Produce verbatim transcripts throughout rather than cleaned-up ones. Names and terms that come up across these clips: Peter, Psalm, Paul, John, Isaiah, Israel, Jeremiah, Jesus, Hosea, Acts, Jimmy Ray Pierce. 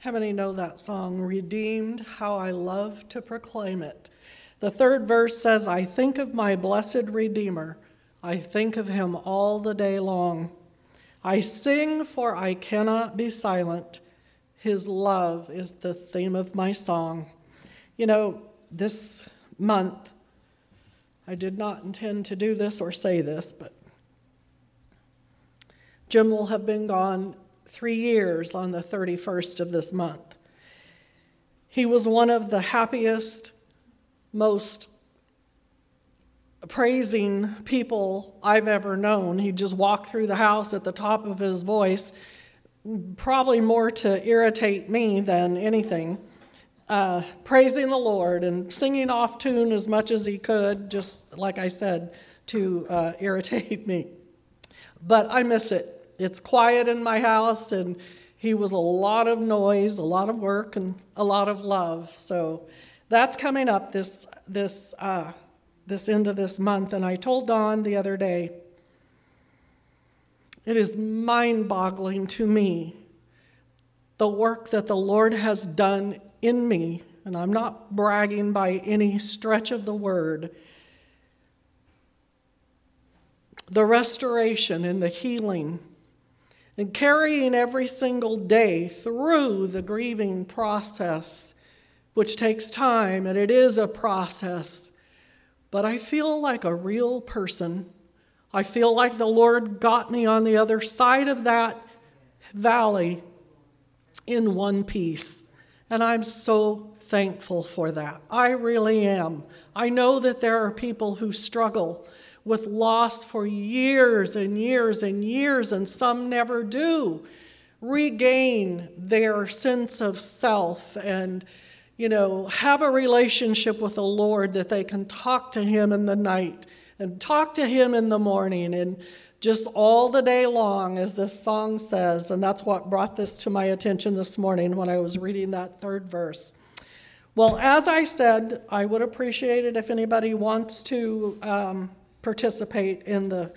How many know that song, Redeemed? How I love to proclaim it. The third verse says, I think of my blessed Redeemer. I think of him all the day long. I sing, for I cannot be silent. His love is the theme of my song. You know, this month, I did not intend to do this or say this, but Jim will have been gone three years on the thirty-first of this month. He was one of the happiest, most praising people I've ever known. He just walked through the house at the top of his voice, probably more to irritate me than anything, uh, praising the Lord and singing off tune as much as he could, just like I said, to uh, irritate me. But I miss it. It's quiet in my house, and he was a lot of noise, a lot of work, and a lot of love. So that's coming up this this uh, this end of this month. And I told Dawn the other day, it is mind-boggling to me the work that the Lord has done in me, and I'm not bragging by any stretch of the word. The restoration and the healing, and carrying every single day through the grieving process, which takes time, and it is a process. But I feel like a real person. I feel like the Lord got me on the other side of that valley in one piece. And I'm so thankful for that. I really am. I know that there are people who struggle with loss for years and years and years, and some never do regain their sense of self and, you know, have a relationship with the Lord that they can talk to him in the night and talk to him in the morning and just all the day long, as this song says. And that's what brought this to my attention this morning when I was reading that third verse. Well, as I said, I would appreciate it if anybody wants to um, participate in the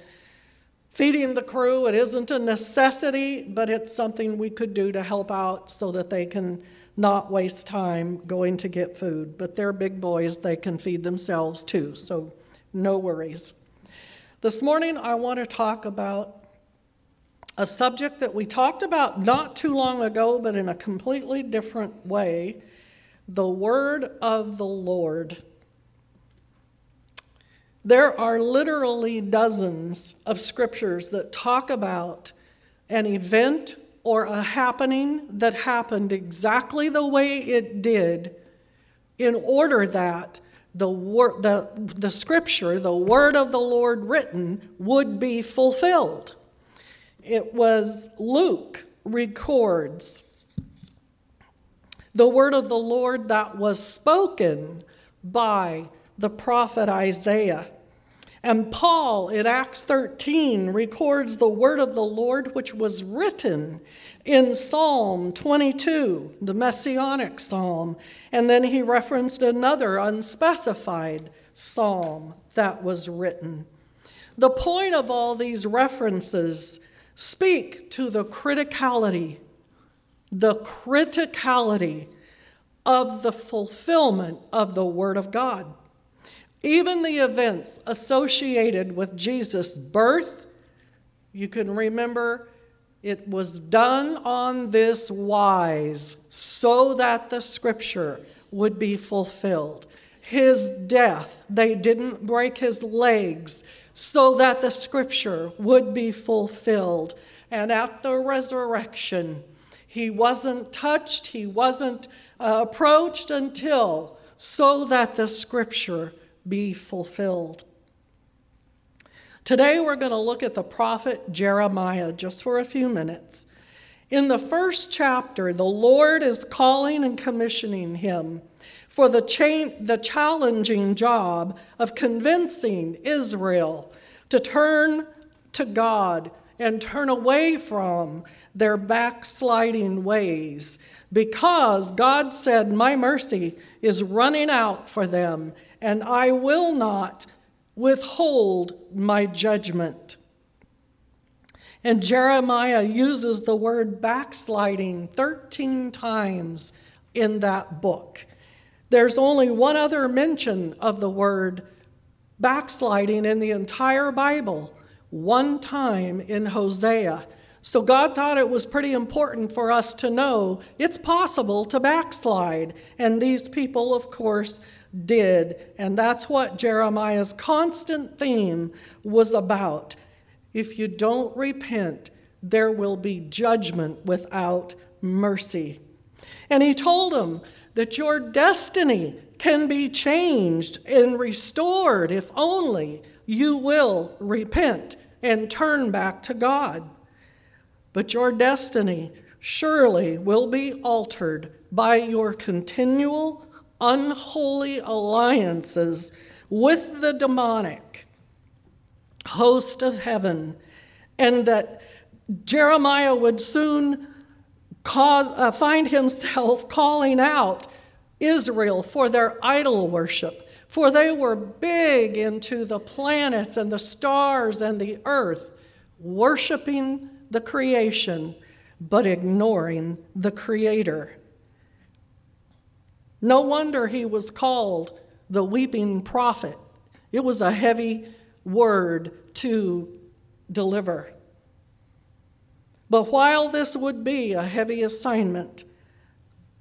feeding the crew. It isn't a necessity, but it's something we could do to help out so that they can not waste time going to get food. But they're big boys. They can feed themselves too, so no worries. This morning, I want to talk about a subject that we talked about not too long ago, but in a completely different way, the word of the Lord. There are literally dozens of scriptures that talk about an event or a happening that happened exactly the way it did, in order that the wor- the, the scripture, the word of the Lord written, would be fulfilled. It was Luke records the word of the Lord that was spoken by the prophet Isaiah. And Paul in Acts thirteen records the word of the Lord which was written in Psalm twenty-two, the Messianic psalm. And then he referenced another unspecified psalm that was written. The point of all these references speak to the criticality, the criticality of the fulfillment of the word of God. Even the events associated with Jesus' birth, you can remember it was done on this wise, so that the scripture would be fulfilled. His death, they didn't break his legs, so that the scripture would be fulfilled. And at the resurrection, he wasn't touched, he wasn't uh, approached until, so that the scripture be fulfilled. Today we're going to look at the prophet Jeremiah just for a few minutes. In the first chapter, the Lord is calling and commissioning him for the, cha- the challenging job of convincing Israel to turn to God and turn away from their backsliding ways, because God said, "My mercy is running out for them, and I will not withhold my judgment." And Jeremiah uses the word backsliding thirteen times in that book. There's only one other mention of the word backsliding in the entire Bible, one time in Hosea. So God thought it was pretty important for us to know it's possible to backslide. And these people, of course, did. And that's what Jeremiah's constant theme was about. If you don't repent, there will be judgment without mercy. And he told them that your destiny can be changed and restored if only you will repent and turn back to God. But your destiny surely will be altered by your continual unholy alliances with the demonic host of heaven, and that Jeremiah would soon cause, uh, find himself calling out Israel for their idol worship, for they were big into the planets and the stars and the earth, worshiping the creation, but ignoring the Creator. No wonder he was called the weeping prophet. It was a heavy word to deliver. But while this would be a heavy assignment,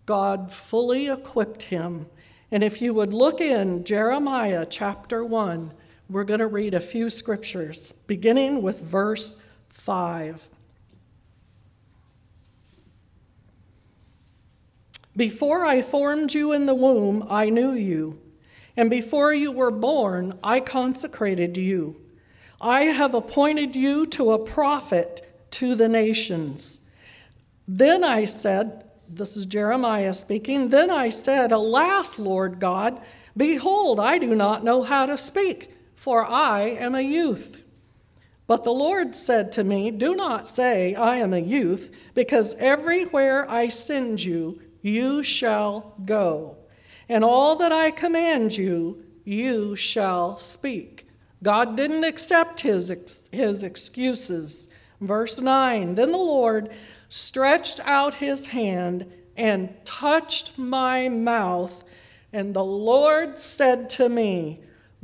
God fully equipped him. And if you would look in Jeremiah chapter one, we're going to read a few scriptures, beginning with verse five. Before I formed you in the womb, I knew you. And before you were born, I consecrated you. I have appointed you to a prophet to the nations. Then I said, this is Jeremiah speaking, then I said, alas, Lord God, behold, I do not know how to speak, for I am a youth. But the Lord said to me, do not say, I am a youth, because everywhere I send you, you shall go, and all that I command you, you shall speak. God didn't accept his, ex- his excuses. Verse nine, then the Lord stretched out his hand and touched my mouth, and the Lord said to me,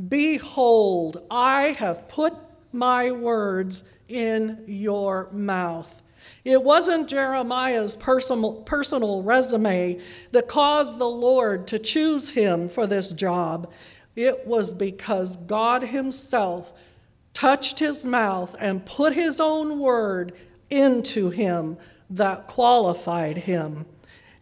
behold, I have put my words in your mouth. It wasn't Jeremiah's personal, personal resume that caused the Lord to choose him for this job. It was because God himself touched his mouth and put his own word into him that qualified him.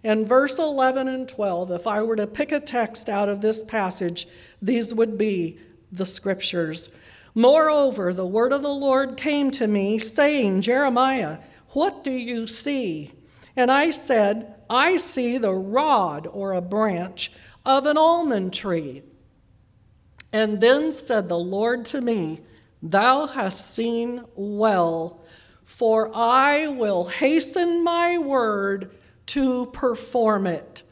And verse eleven and twelve, if I were to pick a text out of this passage, these would be the scriptures. Moreover, the word of the Lord came to me, saying, Jeremiah, what do you see? And I said, I see the rod or a branch of an almond tree. And then said the Lord to me, thou hast seen well, for I will hasten my word to perform it.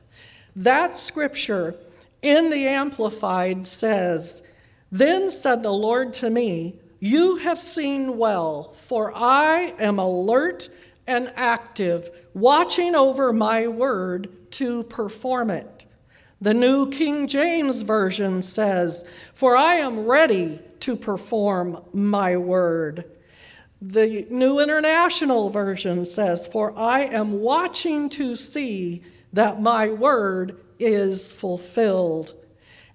That scripture in the Amplified says, then said the Lord to me, you have seen well, for I am alert and active, watching over my word to perform it. The New King James Version says, for I am ready to perform my word. The New International Version says, for I am watching to see that my word is fulfilled.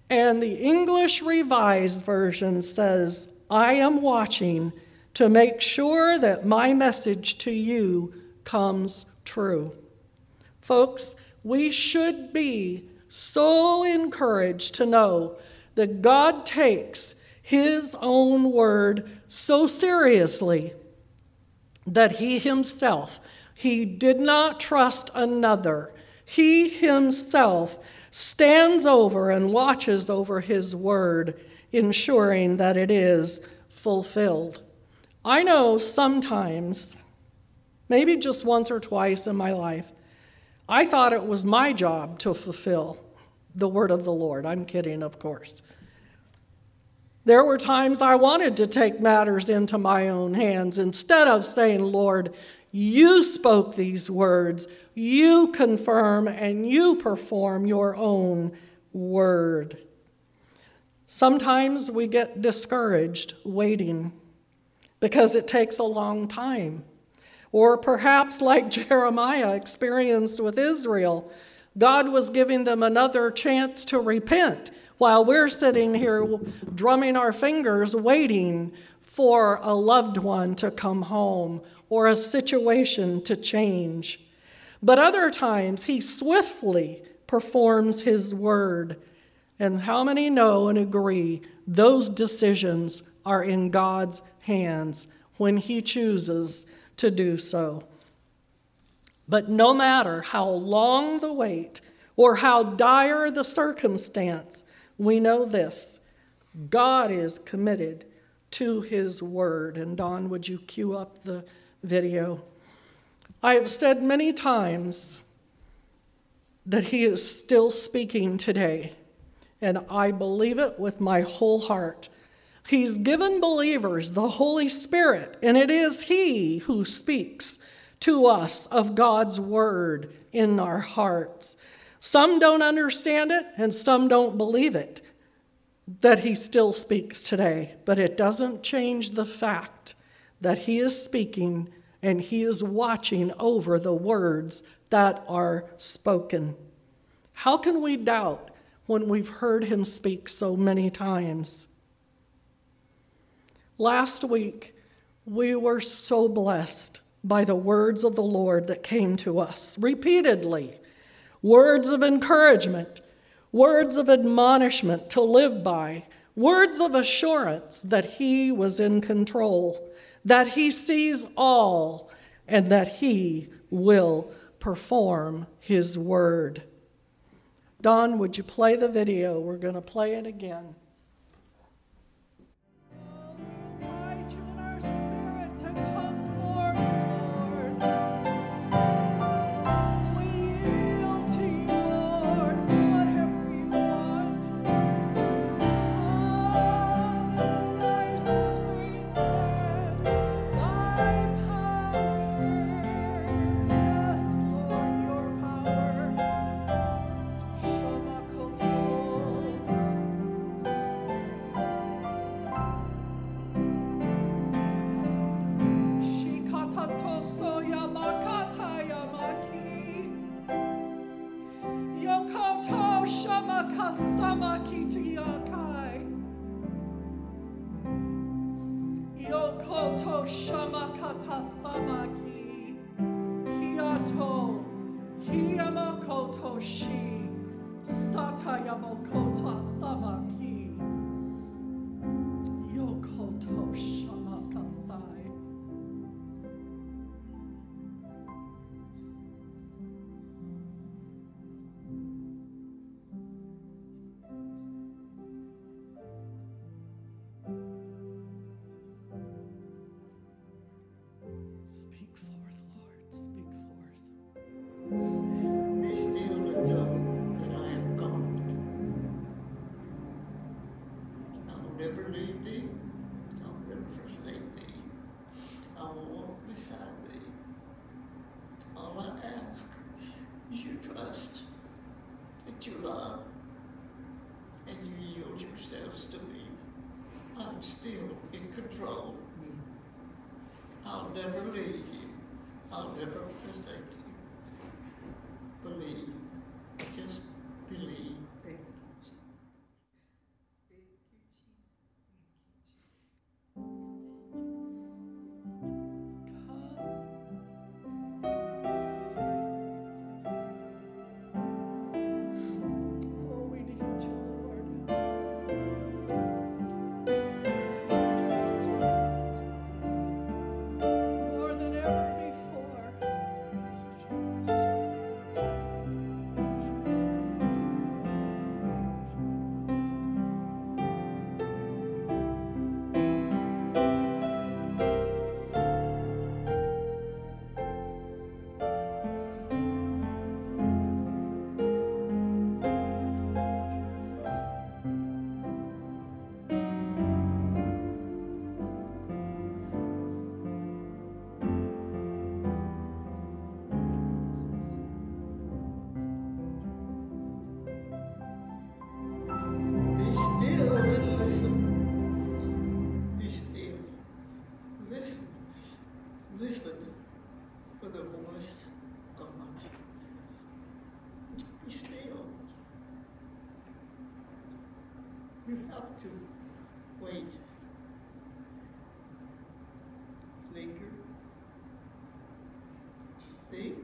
And the English Revised Version says, I am watching to make sure that my message to you comes true. Folks, we should be so encouraged to know that God takes his own word so seriously that he himself, he did not trust another. He himself stands over and watches over his word, ensuring that it is fulfilled. I know sometimes, maybe just once or twice in my life, I thought it was my job to fulfill the word of the Lord. I'm kidding, of course. There were times I wanted to take matters into my own hands instead of saying, Lord, you spoke these words, you confirm and you perform your own word. Sometimes we get discouraged waiting because it takes a long time. Or perhaps like Jeremiah experienced with Israel, God was giving them another chance to repent while we're sitting here drumming our fingers waiting for a loved one to come home or a situation to change. But other times he swiftly performs his word. And how many know and agree those decisions are in God's hands when he chooses to do so? But no matter how long the wait or how dire the circumstance, we know this, God is committed to his word. And Don, would you cue up the video? I have said many times that he is still speaking today, and I believe it with my whole heart. He's given believers the Holy Spirit, and it is he who speaks to us of God's word in our hearts. Some don't understand it, and some don't believe it, that he still speaks today. But it doesn't change the fact that he is speaking and he is watching over the words that are spoken. How can we doubt when we've heard him speak so many times? Last week, we were so blessed by the words of the Lord that came to us repeatedly. Words of encouragement, words of admonishment to live by, words of assurance that he was in control, that he sees all, and that he will perform his word. Don, would you play the video? We're going to play it again. you have to wait, linger, think,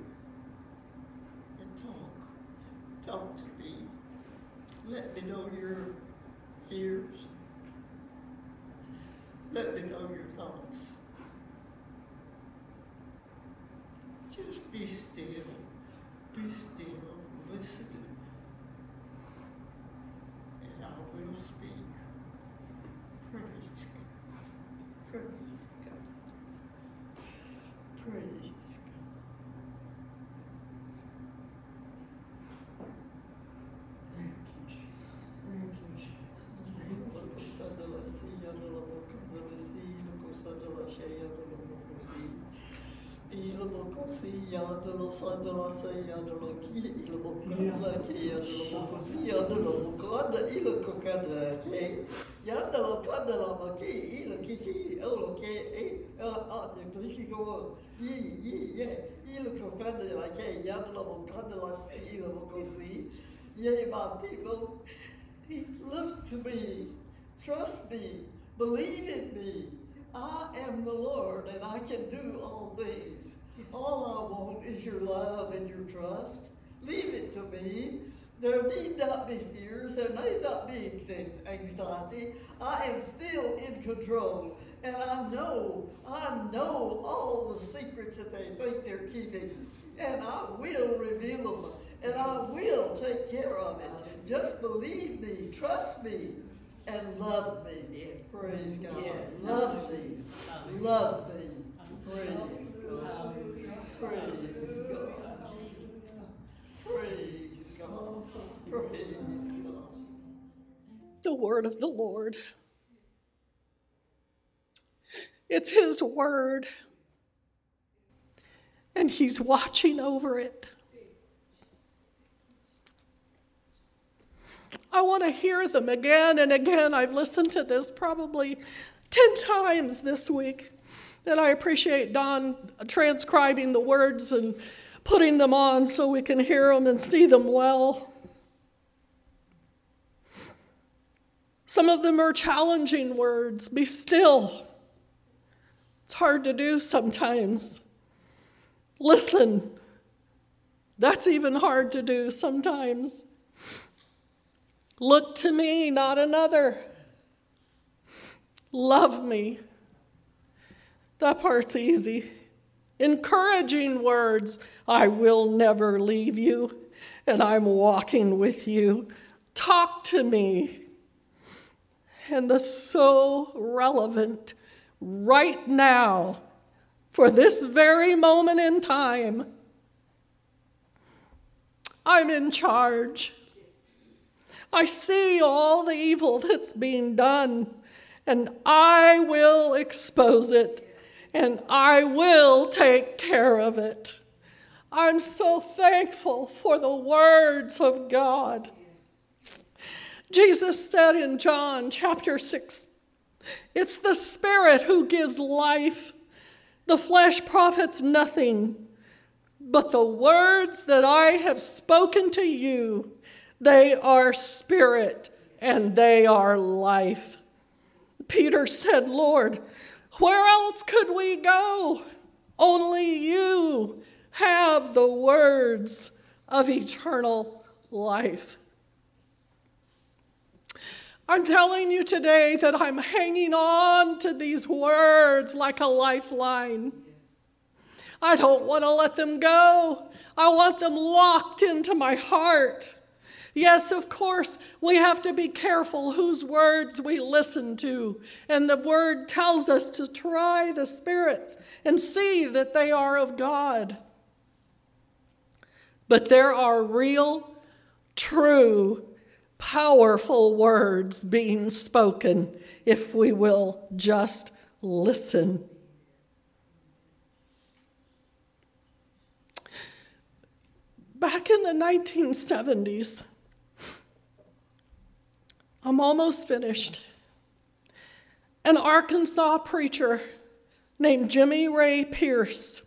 and talk. Talk to me. Let me know your fears. Let me know your thoughts. Just be still. Be still. Listen to me. And I will speak. Praise God. Praise God. Praise God. Thank you, Jesus. Thank you, Jesus. Thank you, Jesus. Look to me, trust me, believe in me. I am the Lord, and I can do all things. All I want is your love and your trust. Leave it to me. There need not be fears. There need not be anxiety. I am still in control, and I know, I know all the secrets that they think they're keeping, and I will reveal them, and I will take care of it. Just believe me, trust me, and love me. Yes. Praise God. Yes. Love me. Love me. Praise God. Praise God. Praise God. Praise God. The word of the Lord. It's His word, and He's watching over it. I want to hear them again and again. I've listened to this probably ten times this week. And I appreciate Don transcribing the words and putting them on so we can hear them and see them well. Some of them are challenging words. Be still. It's hard to do sometimes. Listen. That's even hard to do sometimes. Look to me, not another. Love me. That part's easy. Encouraging words. I will never leave you, and I'm walking with you. Talk to me. And the so relevant right now, for this very moment in time. I'm in charge. I see all the evil that's being done, and I will expose it, and I will take care of it. I'm so thankful for the words of God. Jesus said in John chapter six, it's the Spirit who gives life. The flesh profits nothing, but the words that I have spoken to you, they are spirit and they are life. Peter said, Lord, where else could we go? Only you have the words of eternal life. I'm telling you today that I'm hanging on to these words like a lifeline. I don't want to let them go. I want them locked into my heart. Yes, of course, we have to be careful whose words we listen to. And the word tells us to try the spirits and see that they are of God. But there are real, true, powerful words being spoken if we will just listen. Back in the nineteen seventies, I'm almost finished. An Arkansas preacher named Jimmy Ray Pierce,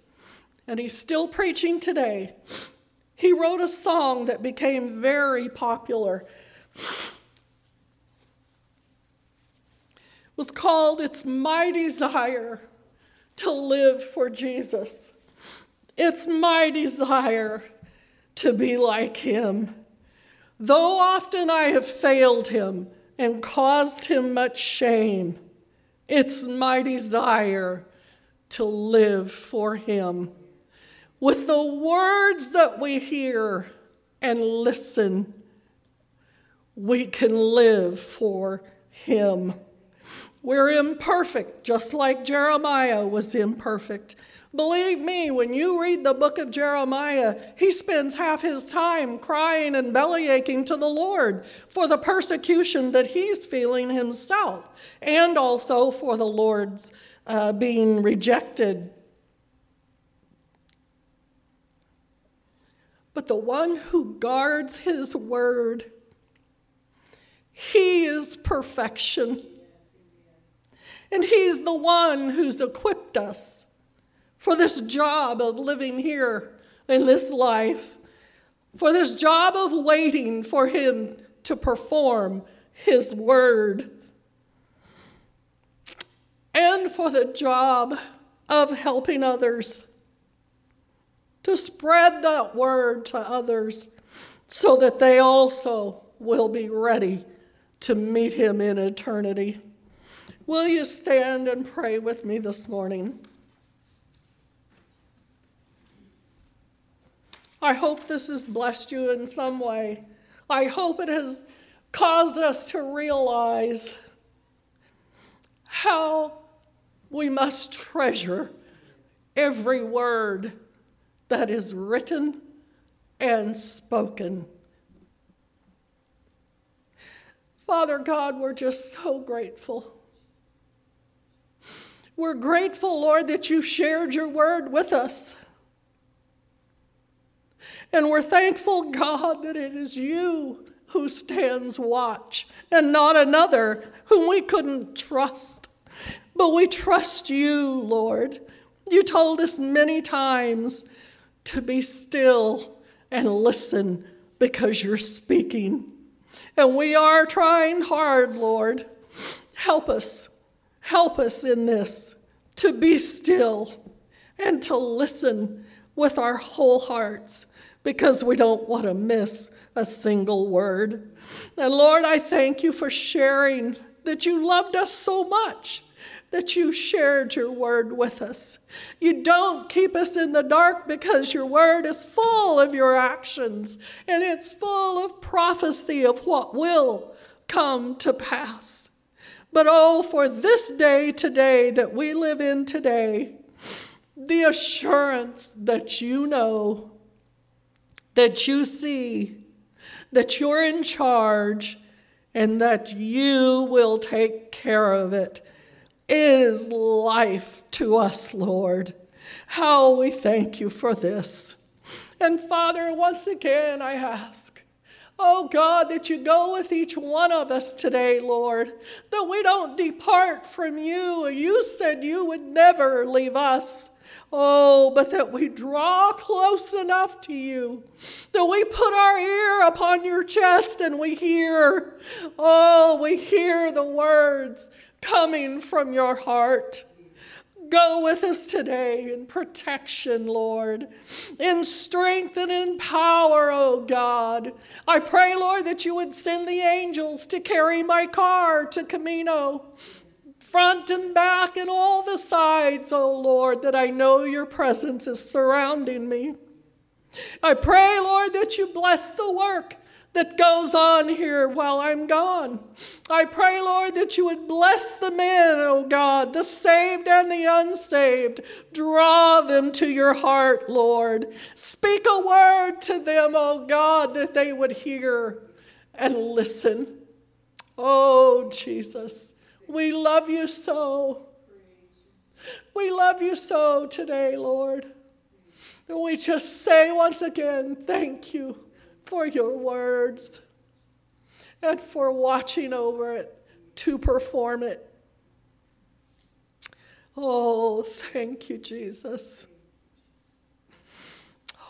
and he's still preaching today, he wrote a song that became very popular. was called its my desire to live for Jesus. It's my desire to be like him. Though often I have failed him and caused him much shame, it's my desire to live for him. With the words that we hear and listen, we can live for him. We're imperfect, just like Jeremiah was imperfect. Believe me, when you read the book of Jeremiah, he spends half his time crying and bellyaching to the Lord for the persecution that he's feeling himself, and also for the Lord's uh, being rejected. But the one who guards his word, he is perfection. And he's the one who's equipped us for this job of living here in this life, for this job of waiting for him to perform his word, and for the job of helping others, to spread that word to others so that they also will be ready to meet him in eternity. Will you stand and pray with me this morning? I hope this has blessed you in some way. I hope it has caused us to realize how we must treasure every word that is written and spoken. Father God, we're just so grateful. We're grateful, Lord, that you shared your word with us. And we're thankful, God, that it is you who stands watch and not another whom we couldn't trust. But we trust you, Lord. You told us many times to be still and listen because you're speaking. And we are trying hard, Lord. Help us. Help us in this, to be still and to listen with our whole hearts, because we don't want to miss a single word. And Lord, I thank you for sharing that you loved us so much that you shared your word with us. You don't keep us in the dark because your word is full of your actions, and it's full of prophecy of what will come to pass. But oh, for this day today that we live in today, the assurance that you know, that you see, that you're in charge, and that you will take care of it is life to us, Lord. How we thank you for this. And Father, once again I ask, oh God, that you go with each one of us today, Lord, that we don't depart from you. You said you would never leave us. Oh, but that we draw close enough to you, that we put our ear upon your chest and we hear, oh, we hear the words coming from your heart. Go with us today in protection, Lord, in strength and in power, oh God. I pray, Lord, that you would send the angels to carry my car to Camino, front and back and all the sides, oh Lord, that I know your presence is surrounding me. I pray, Lord, that you bless the work that goes on here while I'm gone. I pray, Lord, that you would bless the men, oh God, the saved and the unsaved. Draw them to your heart, Lord. Speak a word to them, oh God, that they would hear and listen. Oh, Jesus, we love you so. We love you so today, Lord. And we just say once again, thank you for your words and for watching over it to perform it. Oh, thank you, Jesus.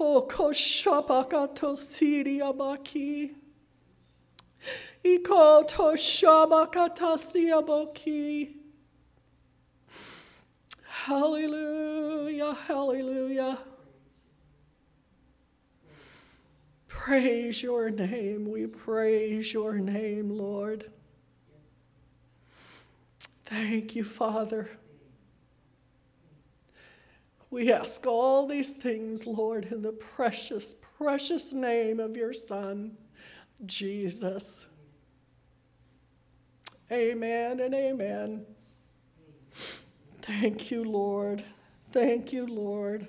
Oh, koshapakato siri abaki. Iko toshabakata siaboki. Hallelujah, hallelujah. Praise your name. We praise your name, Lord. Thank you, Father. We ask all these things, Lord, in the precious, precious name of your Son, Jesus. Amen and amen. Thank you, Lord. Thank you, Lord.